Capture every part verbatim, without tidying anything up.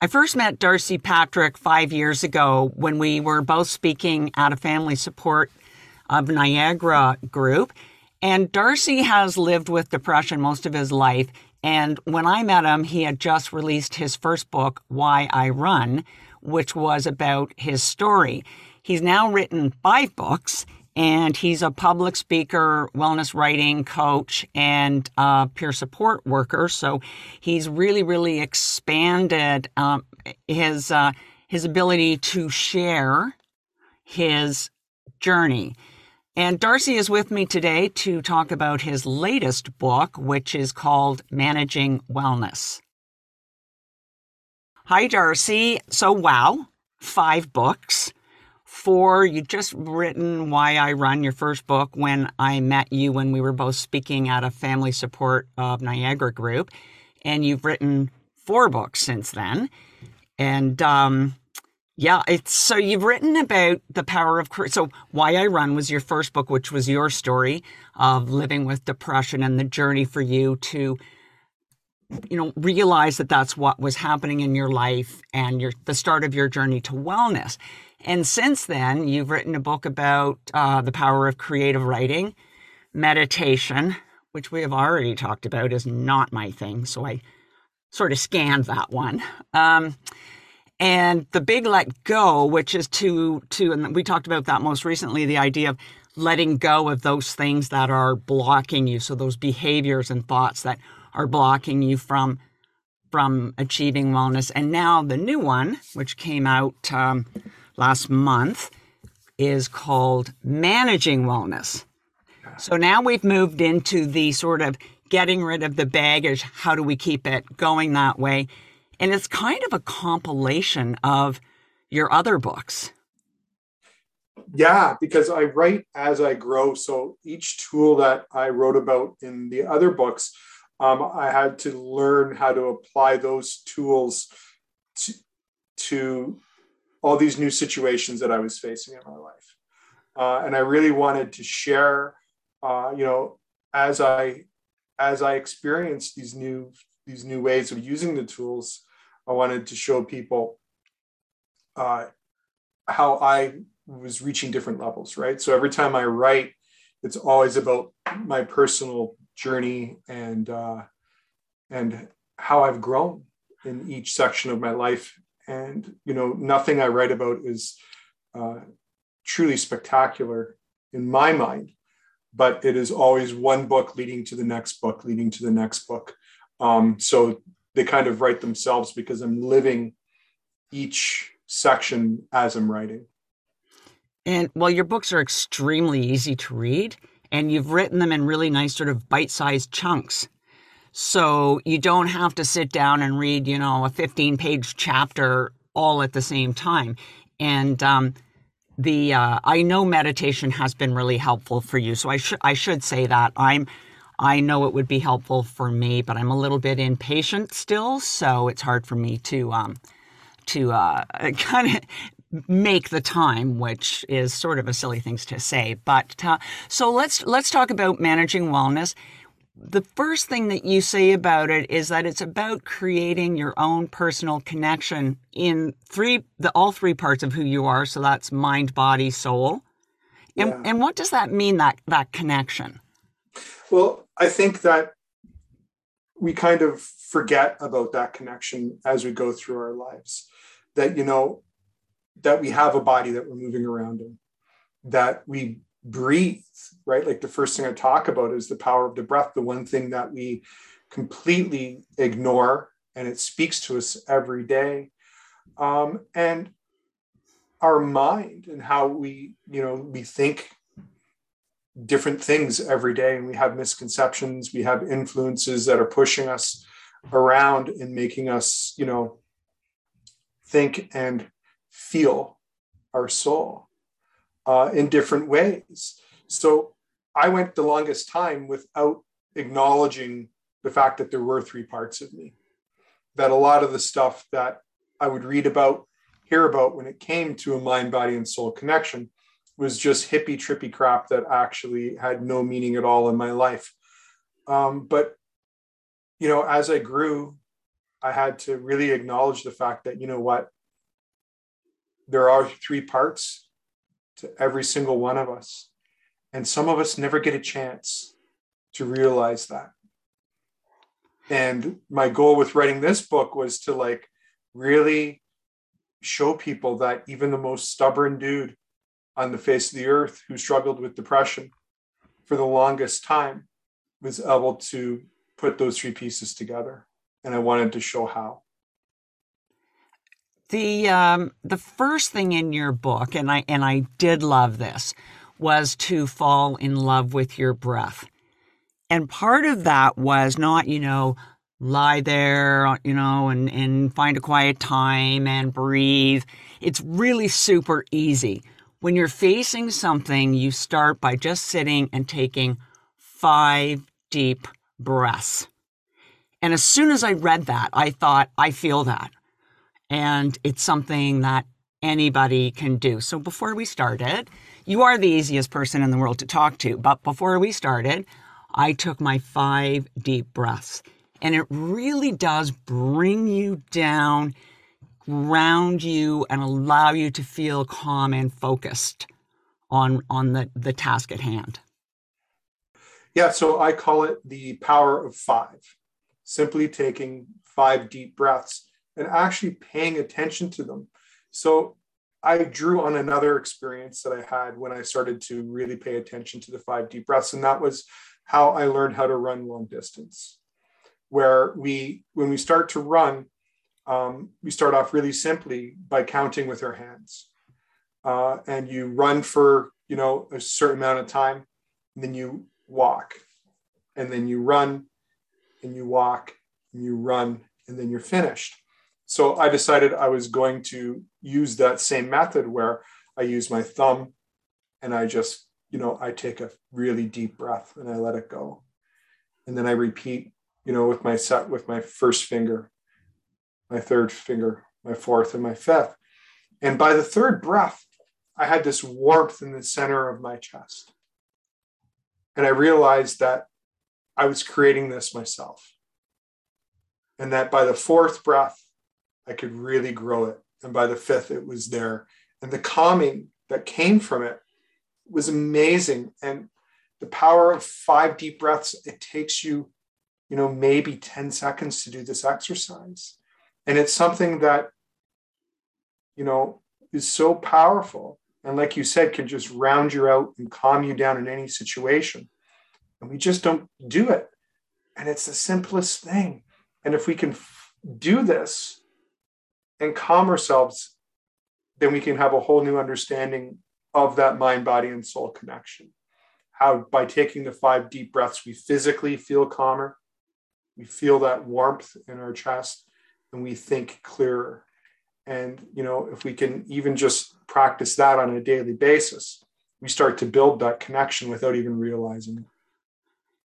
I first met Darcy Patrick five years ago when we were both speaking at a Family Support of Niagara group. And Darcy has lived with depression most of his life. And when I met him, he had just released his first book, Why I Run, which was about his story. He's now written five books, and he's a public speaker, wellness writing coach, and uh, peer support worker. So he's really, really expanded um, his uh, his ability to share his journey. And Darcy is with me today to talk about his latest book, which is called Managing Wellness. Hi, Darcy. So, wow, five books. Four, you just written Why I Run, your first book, when I met you when we were both speaking at a Family Support of Niagara group. And you've written four books since then. And, um... Yeah, it's so you've written about the power of courage. So Why I Run was your first book, which was your story of living with depression and the journey for you to, you know, realize that that's what was happening in your life and your the start of your journey to wellness. And since then, you've written a book about uh, the power of creative writing, meditation, which we have already talked about is not my thing. So I sort of scanned that one. Um And the big let go, which is to, to, and we talked about that most recently, the idea of letting go of those things that are blocking you. So those behaviors and thoughts that are blocking you from, from achieving wellness. And now the new one, which came out um, last month, is called Managing Wellness. So now we've moved into the sort of getting rid of the baggage. How do we keep it going that way? And it's kind of a compilation of your other books. Yeah, because I write as I grow. So each tool that I wrote about in the other books, um, I had to learn how to apply those tools to, to all these new situations that I was facing in my life. Uh, and I really wanted to share, uh, you know, as I as I experienced these new these new ways of using the tools, I wanted to show people uh, how I was reaching different levels, right? So every time I write, it's always about my personal journey and uh, and how I've grown in each section of my life. And, you know, nothing I write about is uh, truly spectacular in my mind, but it is always one book leading to the next book, leading to the next book. Um, so they kind of write themselves because I'm living each section as I'm writing. And well, your books are extremely easy to read, and you've written them in really nice sort of bite-sized chunks. So you don't have to sit down and read, you know, a fifteen-page chapter all at the same time. And um, the uh, I know meditation has been really helpful for you. So I should I should say that I'm. I know it would be helpful for me, but I'm a little bit impatient still, so it's hard for me to um, to uh, kind of make the time, which is sort of a silly thing to say. But uh, so let's let's talk about managing wellness. The first thing that you say about it is that it's about creating your own personal connection in three the all three parts of who you are. So that's mind, body, soul, and yeah. And what does that mean, that that connection? Well, I think that we kind of forget about that connection as we go through our lives, that, you know, that we have a body that we're moving around in, that we breathe, right? Like the first thing I talk about is the power of the breath, the one thing that we completely ignore, and it speaks to us every day. Um, and our mind and how we, you know, we think different things every day, and we have misconceptions, we have influences that are pushing us around and making us, you know, think and feel our soul uh, in different ways. So I went the longest time without acknowledging the fact that there were three parts of me, that a lot of the stuff that I would read about, hear about when it came to a mind, body, and soul connection was just hippie trippy crap that actually had no meaning at all in my life. Um, but, you know, as I grew I had to really acknowledge the fact that, you know what, there are three parts to every single one of us. And some of us never get a chance to realize that. And my goal with writing this book was to like really show people that even the most stubborn dude on the face of the earth who struggled with depression for the longest time was able to put those three pieces together. And I wanted to show how. The um, the first thing in your book, and I and I did love this, was to fall in love with your breath. And part of that was not, you know, lie there, you know, and, and find a quiet time and breathe. It's really super easy. When you're facing something, you start by just sitting and taking five deep breaths. And as soon as I read that, I thought, I feel that. And it's something that anybody can do. So before we started, you are the easiest person in the world to talk to. But before we started, I took my five deep breaths, and it really does bring you down, ground you, and allow you to feel calm and focused on, on the, the task at hand. Yeah, so I call it the power of five, simply taking five deep breaths and actually paying attention to them. So I drew on another experience that I had when I started to really pay attention to the five deep breaths, and that was how I learned how to run long distance, where we, when we start to run, um, we start off really simply by counting with our hands. Uh, and you run for, you know, a certain amount of time, and then you walk, and then you run, and you walk, and you run, and then you're finished. So I decided I was going to use that same method where I use my thumb and I just, you know, I take a really deep breath and I let it go. And then I repeat, you know, with my set, with my first finger, my third finger, my fourth, and my fifth. And by the third breath, I had this warmth in the center of my chest. And I realized that I was creating this myself. And that by the fourth breath, I could really grow it. And by the fifth, it was there. And the calming that came from it was amazing. And the power of five deep breaths, it takes you, you know, maybe ten seconds to do this exercise. And it's something that, you know, is so powerful. And like you said, can just round you out and calm you down in any situation. And we just don't do it. And it's the simplest thing. And if we can f- do this and calm ourselves, then we can have a whole new understanding of that mind, body, and soul connection. How by taking the five deep breaths, we physically feel calmer, we feel that warmth in our chest, and we think clearer. And, you know, if we can even just practice that on a daily basis, we start to build that connection without even realizing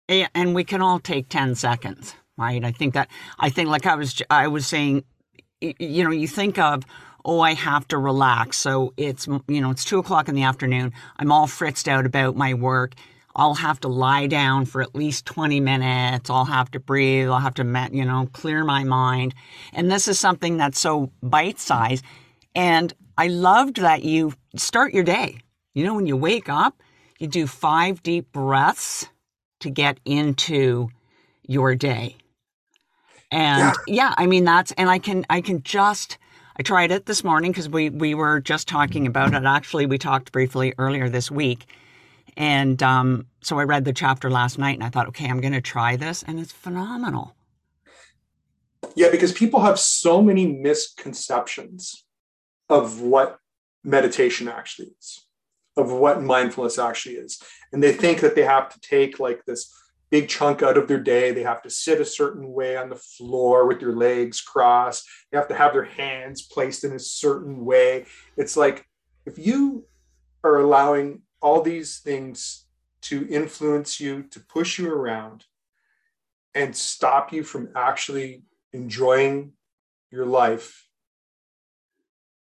it. And we can all take ten seconds, right? I think that, I think like I was, I was saying, you know, you think of, oh, I have to relax. So it's, you know, it's two o'clock in the afternoon. I'm all fritzed out about my work. I'll have to lie down for at least twenty minutes. I'll have to breathe. I'll have to, you know, clear my mind. And this is something that's so bite-sized. And I loved that you start your day. You know, when you wake up, you do five deep breaths to get into your day. And yeah, I mean, that's, and I can, I can just, I tried it this morning because we, we were just talking about it. Actually, we talked briefly earlier this week. And um, so I read the chapter last night and I thought, okay, I'm going to try this. And it's phenomenal. Yeah, because people have so many misconceptions of what meditation actually is, of what mindfulness actually is. And they think that they have to take like this big chunk out of their day. They have to sit a certain way on the floor with their legs crossed. They have to have their hands placed in a certain way. It's like, if you are allowing all these things to influence you, to push you around and stop you from actually enjoying your life,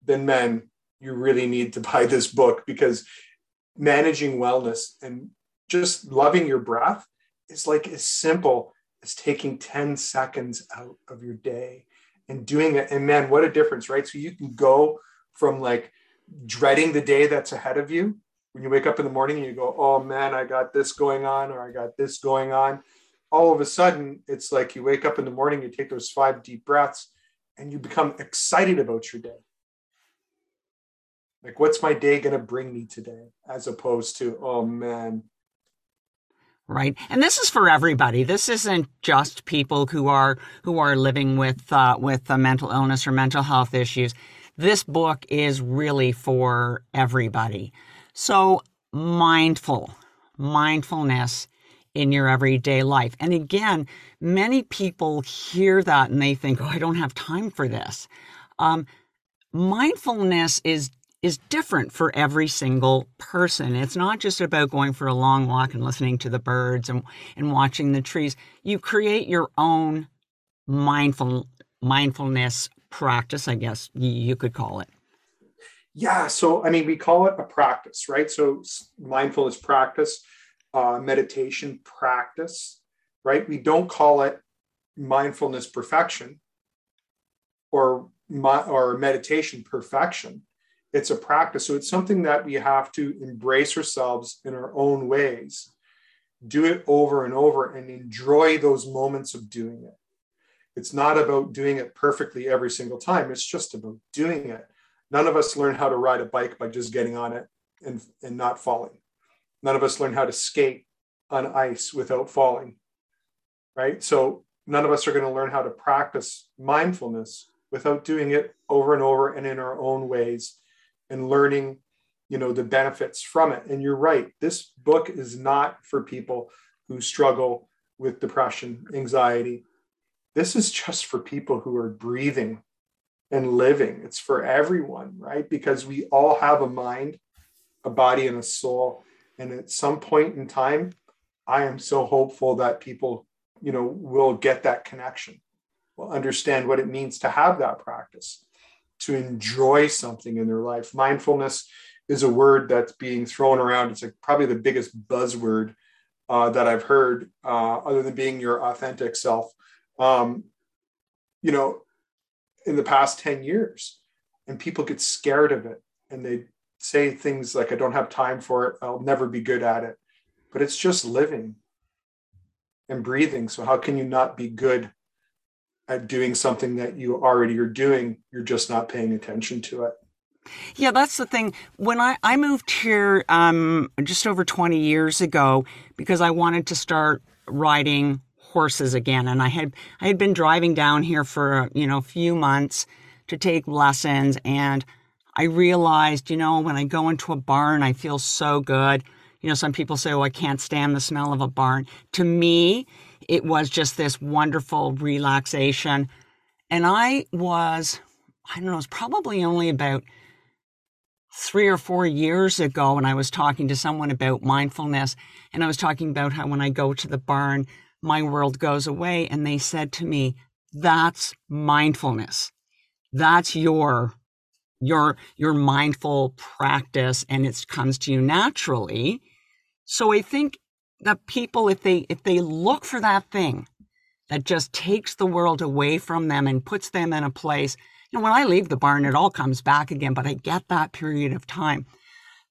then man, you really need to buy this book, because managing wellness and just loving your breath, it's like as simple as taking ten seconds out of your day and doing it. And man, what a difference, right? So you can go from like dreading the day that's ahead of you when you wake up in the morning and you go, oh man, I got this going on, or I got this going on. All of a sudden, it's like you wake up in the morning, you take those five deep breaths and you become excited about your day. Like, what's my day going to bring me today? As opposed to, oh man. Right. And this is for everybody. This isn't just people who are who are living with uh, with a mental illness or mental health issues. This book is really for everybody. So mindful, mindfulness in your everyday life. And again, many people hear that and they think, oh, I don't have time for this. Um, mindfulness is is different for every single person. It's not just about going for a long walk and listening to the birds and, and watching the trees. You create your own mindful mindfulness practice, I guess you could call it. Yeah. So, I mean, we call it a practice, right? So mindfulness practice, uh, meditation practice, right? We don't call it mindfulness perfection or my, or meditation perfection. It's a practice. So it's something that we have to embrace ourselves in our own ways, do it over and over and enjoy those moments of doing it. It's not about doing it perfectly every single time. It's just about doing it. None of us learn how to ride a bike by just getting on it and, and not falling. None of us learn how to skate on ice without falling, right? So none of us are going to learn how to practice mindfulness without doing it over and over and in our own ways and learning, you know, the benefits from it. And you're right, this book is not for people who struggle with depression, anxiety. This is just for people who are breathing and living. It's for everyone, right? Because we all have a mind, a body, and a soul. And at some point in time, I am so hopeful that people, you know, will get that connection, will understand what it means to have that practice, to enjoy something in their life. Mindfulness is a word that's being thrown around. It's like probably the biggest buzzword uh, that I've heard, uh, other than being your authentic self. Um, you know, in the past ten years, and people get scared of it and they say things like, I don't have time for it, I'll never be good at it. But it's just living and breathing. So how can you not be good at doing something that you already are doing? You're just not paying attention to it. Yeah, that's the thing. When I, I moved here um, just over twenty years ago, because I wanted to start riding horses again, and I had I had been driving down here for you know a few months to take lessons, and I realized, you know, when I go into a barn, I feel so good. You know, some people say, oh, I can't stand the smell of a barn. To me, it was just this wonderful relaxation, and I was, I don't know, it was probably only about three or four years ago, and I was talking to someone about mindfulness, and I was talking about how when I go to the barn, my world goes away. And they said to me, that's mindfulness. That's your, your, your mindful practice. And it comes to you naturally. So I think that people, if they, if they look for that thing that just takes the world away from them and puts them in a place, you know, when I leave the barn, it all comes back again, but I get that period of time.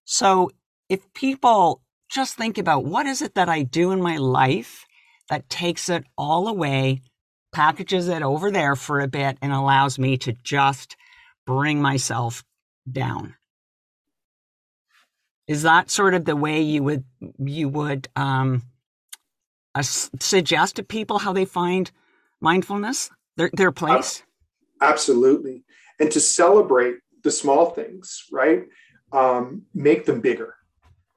So if people just think about, what is it that I do in my life that takes it all away, packages it over there for a bit, and allows me to just bring myself down. Is that sort of the way you would you would um, uh, suggest to people how they find mindfulness, their their place? Uh, absolutely, and to celebrate the small things, right? Um, make them bigger.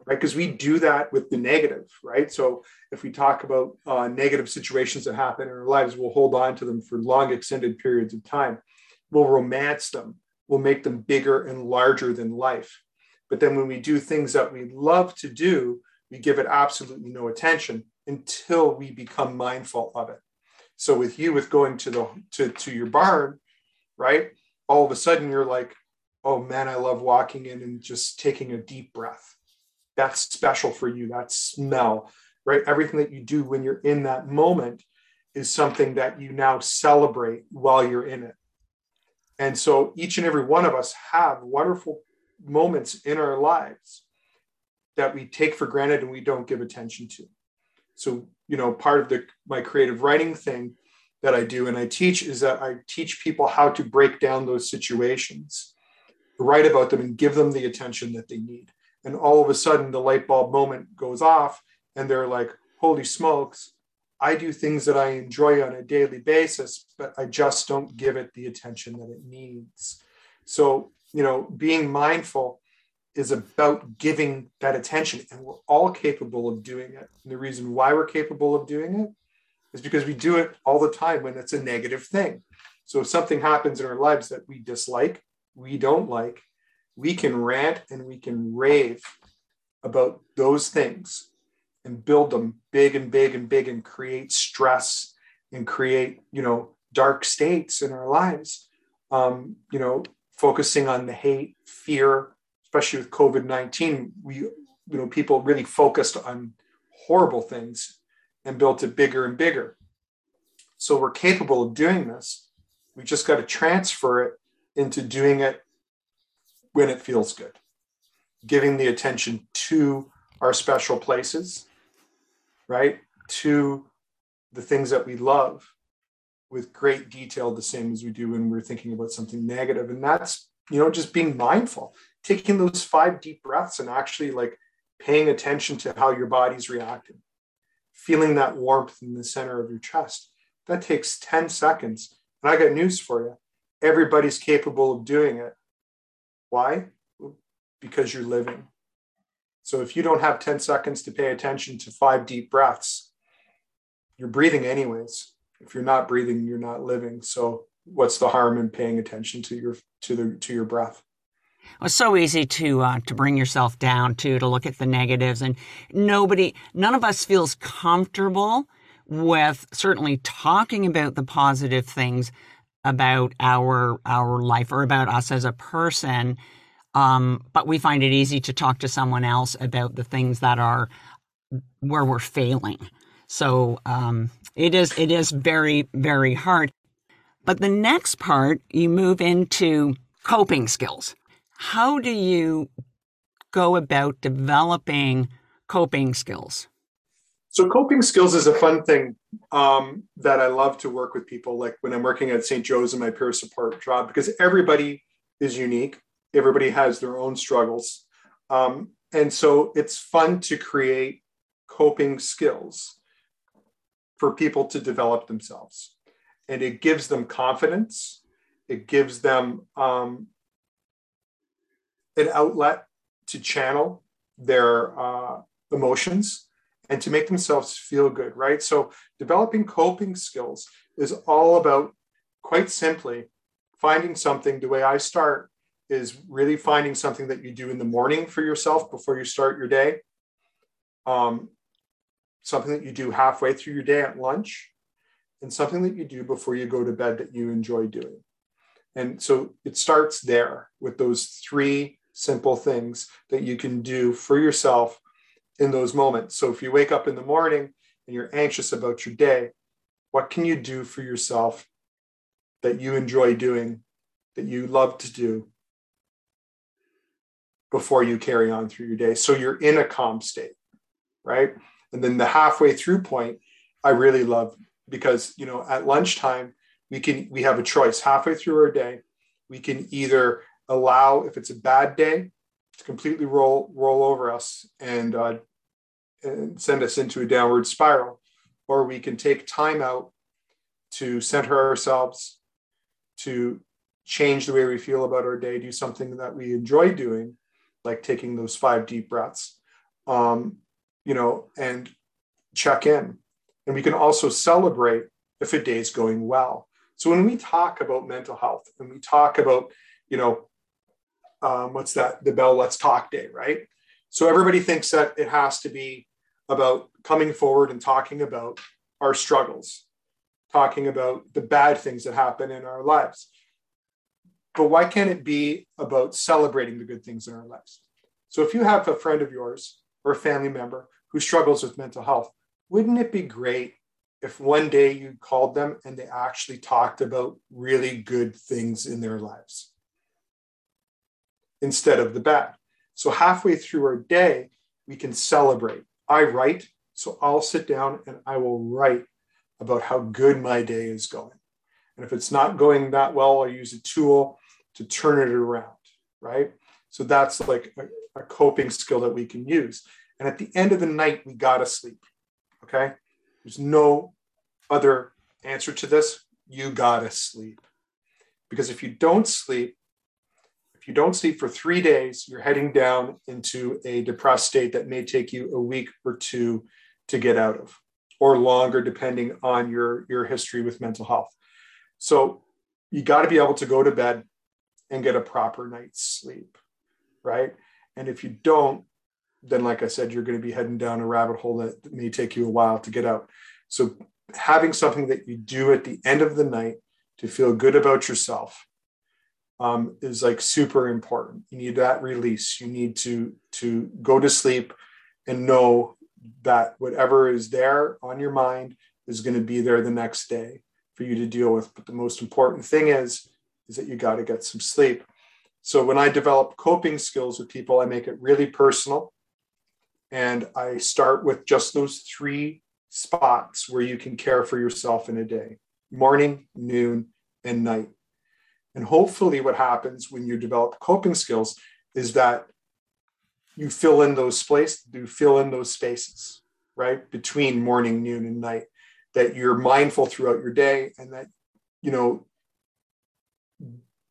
Right, because we do that with the negative, right? So if we talk about uh, negative situations that happen in our lives, we'll hold on to them for long extended periods of time. We'll romance them. We'll make them bigger and larger than life. But then when we do things that we love to do, we give it absolutely no attention until we become mindful of it. So with you, with going to the to, to your barn, right? All of a sudden you're like, oh man, I love walking in and just taking a deep breath. That's special for you, that smell, right? Everything that you do when you're in that moment is something that you now celebrate while you're in it. And so each and every one of us have wonderful moments in our lives that we take for granted and we don't give attention to. So, you know, part of the my creative writing thing that I do and I teach is that I teach people how to break down those situations, write about them, and give them the attention that they need. And all of a sudden, the light bulb moment goes off and they're like, holy smokes, I do things that I enjoy on a daily basis, but I just don't give it the attention that it needs. So, you know, being mindful is about giving that attention, and we're all capable of doing it. And the reason why we're capable of doing it is because we do it all the time when it's a negative thing. So if something happens in our lives that we dislike, we don't like, we can rant and we can rave about those things and build them big and big and big and create stress and create, you know, dark states in our lives. Um, you know, focusing on the hate, fear, especially with COVID nineteen, we, you know, people really focused on horrible things and built it bigger and bigger. So we're capable of doing this. We just got to transfer it into doing it when it feels good, giving the attention to our special places, right? To the things that we love with great detail, the same as we do when we're thinking about something negative. And that's, you know, just being mindful, taking those five deep breaths and actually like paying attention to how your body's reacting, feeling that warmth in the center of your chest. That takes ten seconds. And I got news for you. Everybody's capable of doing it. Why? Because you're living. So if you don't have ten seconds to pay attention to five deep breaths, you're breathing anyways. If you're not breathing, you're not living. So what's the harm in paying attention to your to the to your breath? Well, it's so easy to uh, to bring yourself down, to to look at the negatives, and nobody, none of us feels comfortable with certainly talking about the positive things about our our life or about us as a person. Um, but we find it easy to talk to someone else about the things that are where we're failing. So um, it is it is very, very hard. But the next part, you move into coping skills. How do you go about developing coping skills? So coping skills is a fun thing um, that I love to work with people, like when I'm working at Saint Joe's in my peer support job, because everybody is unique. Everybody has their own struggles. Um, and so it's fun to create coping skills for people to develop themselves. And it gives them confidence. It gives them um, an outlet to channel their uh, emotions and to make themselves feel good, right? So developing coping skills is all about, quite simply, finding something. The way I start is really finding something that you do in the morning for yourself before you start your day, um, something that you do halfway through your day at lunch, and something that you do before you go to bed that you enjoy doing. And so it starts there with those three simple things that you can do for yourself in those moments. So if you wake up in the morning and you're anxious about your day, what can you do for yourself that you enjoy doing, that you love to do, before you carry on through your day? So you're in a calm state, right? And then the halfway through point, I really love, because, you know, at lunchtime, we can, we have a choice halfway through our day. We can either allow, if it's a bad day, to completely roll, roll over us and, uh, and send us into a downward spiral, or we can take time out to center ourselves, to change the way we feel about our day, do something that we enjoy doing, like taking those five deep breaths, um, you know, and check in. And we can also celebrate if a day's going well. So when we talk about mental health and we talk about, you know, um, what's that, the Bell Let's Talk Day, right? So everybody thinks that it has to be about coming forward and talking about our struggles, talking about the bad things that happen in our lives. But why can't it be about celebrating the good things in our lives? So if you have a friend of yours or a family member who struggles with mental health, wouldn't it be great if one day you called them and they actually talked about really good things in their lives instead of the bad. So halfway through our day, we can celebrate. I write, so I'll sit down and I will write about how good my day is going. And if it's not going that well, I'll use a tool to turn it around, right? So that's like a, a coping skill that we can use. And at the end of the night, we gotta sleep, okay? There's no other answer to this. You gotta sleep. Because if you don't sleep, if you don't sleep for three days, you're heading down into a depressed state that may take you a week or two to get out of, or longer, depending on your, your history with mental health. So you gotta be able to go to bed and get a proper night's sleep, right? And if you don't, then like I said, you're going to be heading down a rabbit hole that may take you a while to get out. So having something that you do at the end of the night to feel good about yourself um, is like super important. You need that release. You need to, to go to sleep and know that whatever is there on your mind is going to be there the next day for you to deal with. But the most important thing is, is that you got to get some sleep. So when I develop coping skills with people, I make it really personal. And I start with just those three spots where you can care for yourself in a day: morning, noon, and night. And hopefully what happens when you develop coping skills is that you fill in those spaces, you fill in those spaces, right? Between morning, noon, and night, that you're mindful throughout your day, and that, you know,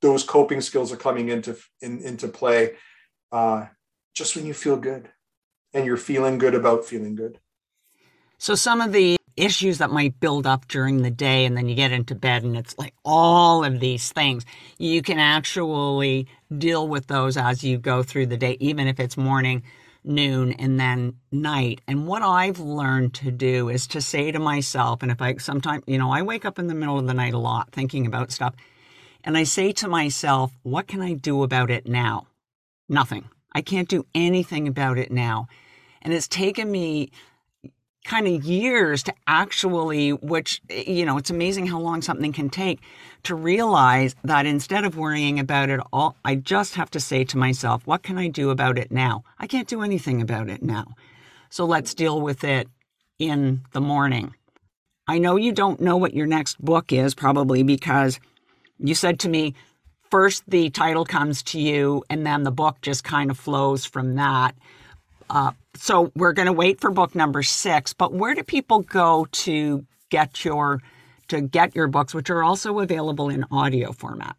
those coping skills are coming into, in, into play uh, just when you feel good. And you're feeling good about feeling good. So some of the issues that might build up during the day, and then you get into bed and it's like all of these things, you can actually deal with those as you go through the day, even if it's morning, noon, and then night. And what I've learned to do is to say to myself, and if I sometimes, you know, I wake up in the middle of the night a lot thinking about stuff, and I say to myself, what can I do about it now? Nothing. I can't do anything about it now. And it's taken me kind of years to actually, which, you know, it's amazing how long something can take to realize that instead of worrying about it all, I just have to say to myself, what can I do about it now? I can't do anything about it now. So let's deal with it in the morning. I know you don't know what your next book is, probably because you said to me, first the title comes to you and then the book just kind of flows from that. Uh, so we're going to wait for book number six, but where do people go to get your, to get your books, which are also available in audio format?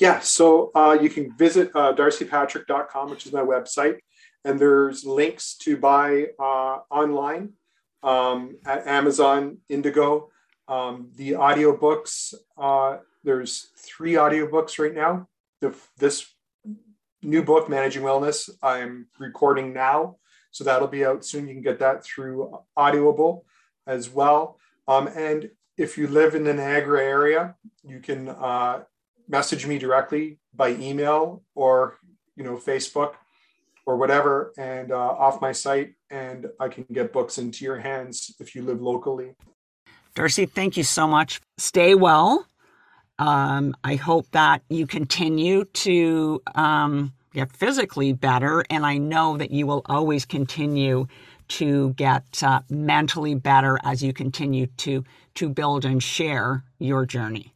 Yeah. So uh, you can visit uh, darcy patrick dot com, which is my website. And there's links to buy uh, online um, at Amazon, Indigo, um, the audiobooks. Uh, there's three audiobooks right now. The, this new book, Managing Wellness, I'm recording now, so that'll be out soon. You can get that through Audible as well. Um, and if you live in the Niagara area, you can uh, message me directly by email or, you know, Facebook or whatever, and uh, off my site, and I can get books into your hands if you live locally. Darcy, thank you so much. Stay well. Um, I hope that you continue to um, get physically better, and I know that you will always continue to get uh, mentally better as you continue to to build and share your journey.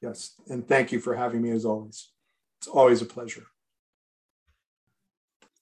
Yes, and thank you for having me as always. It's always a pleasure.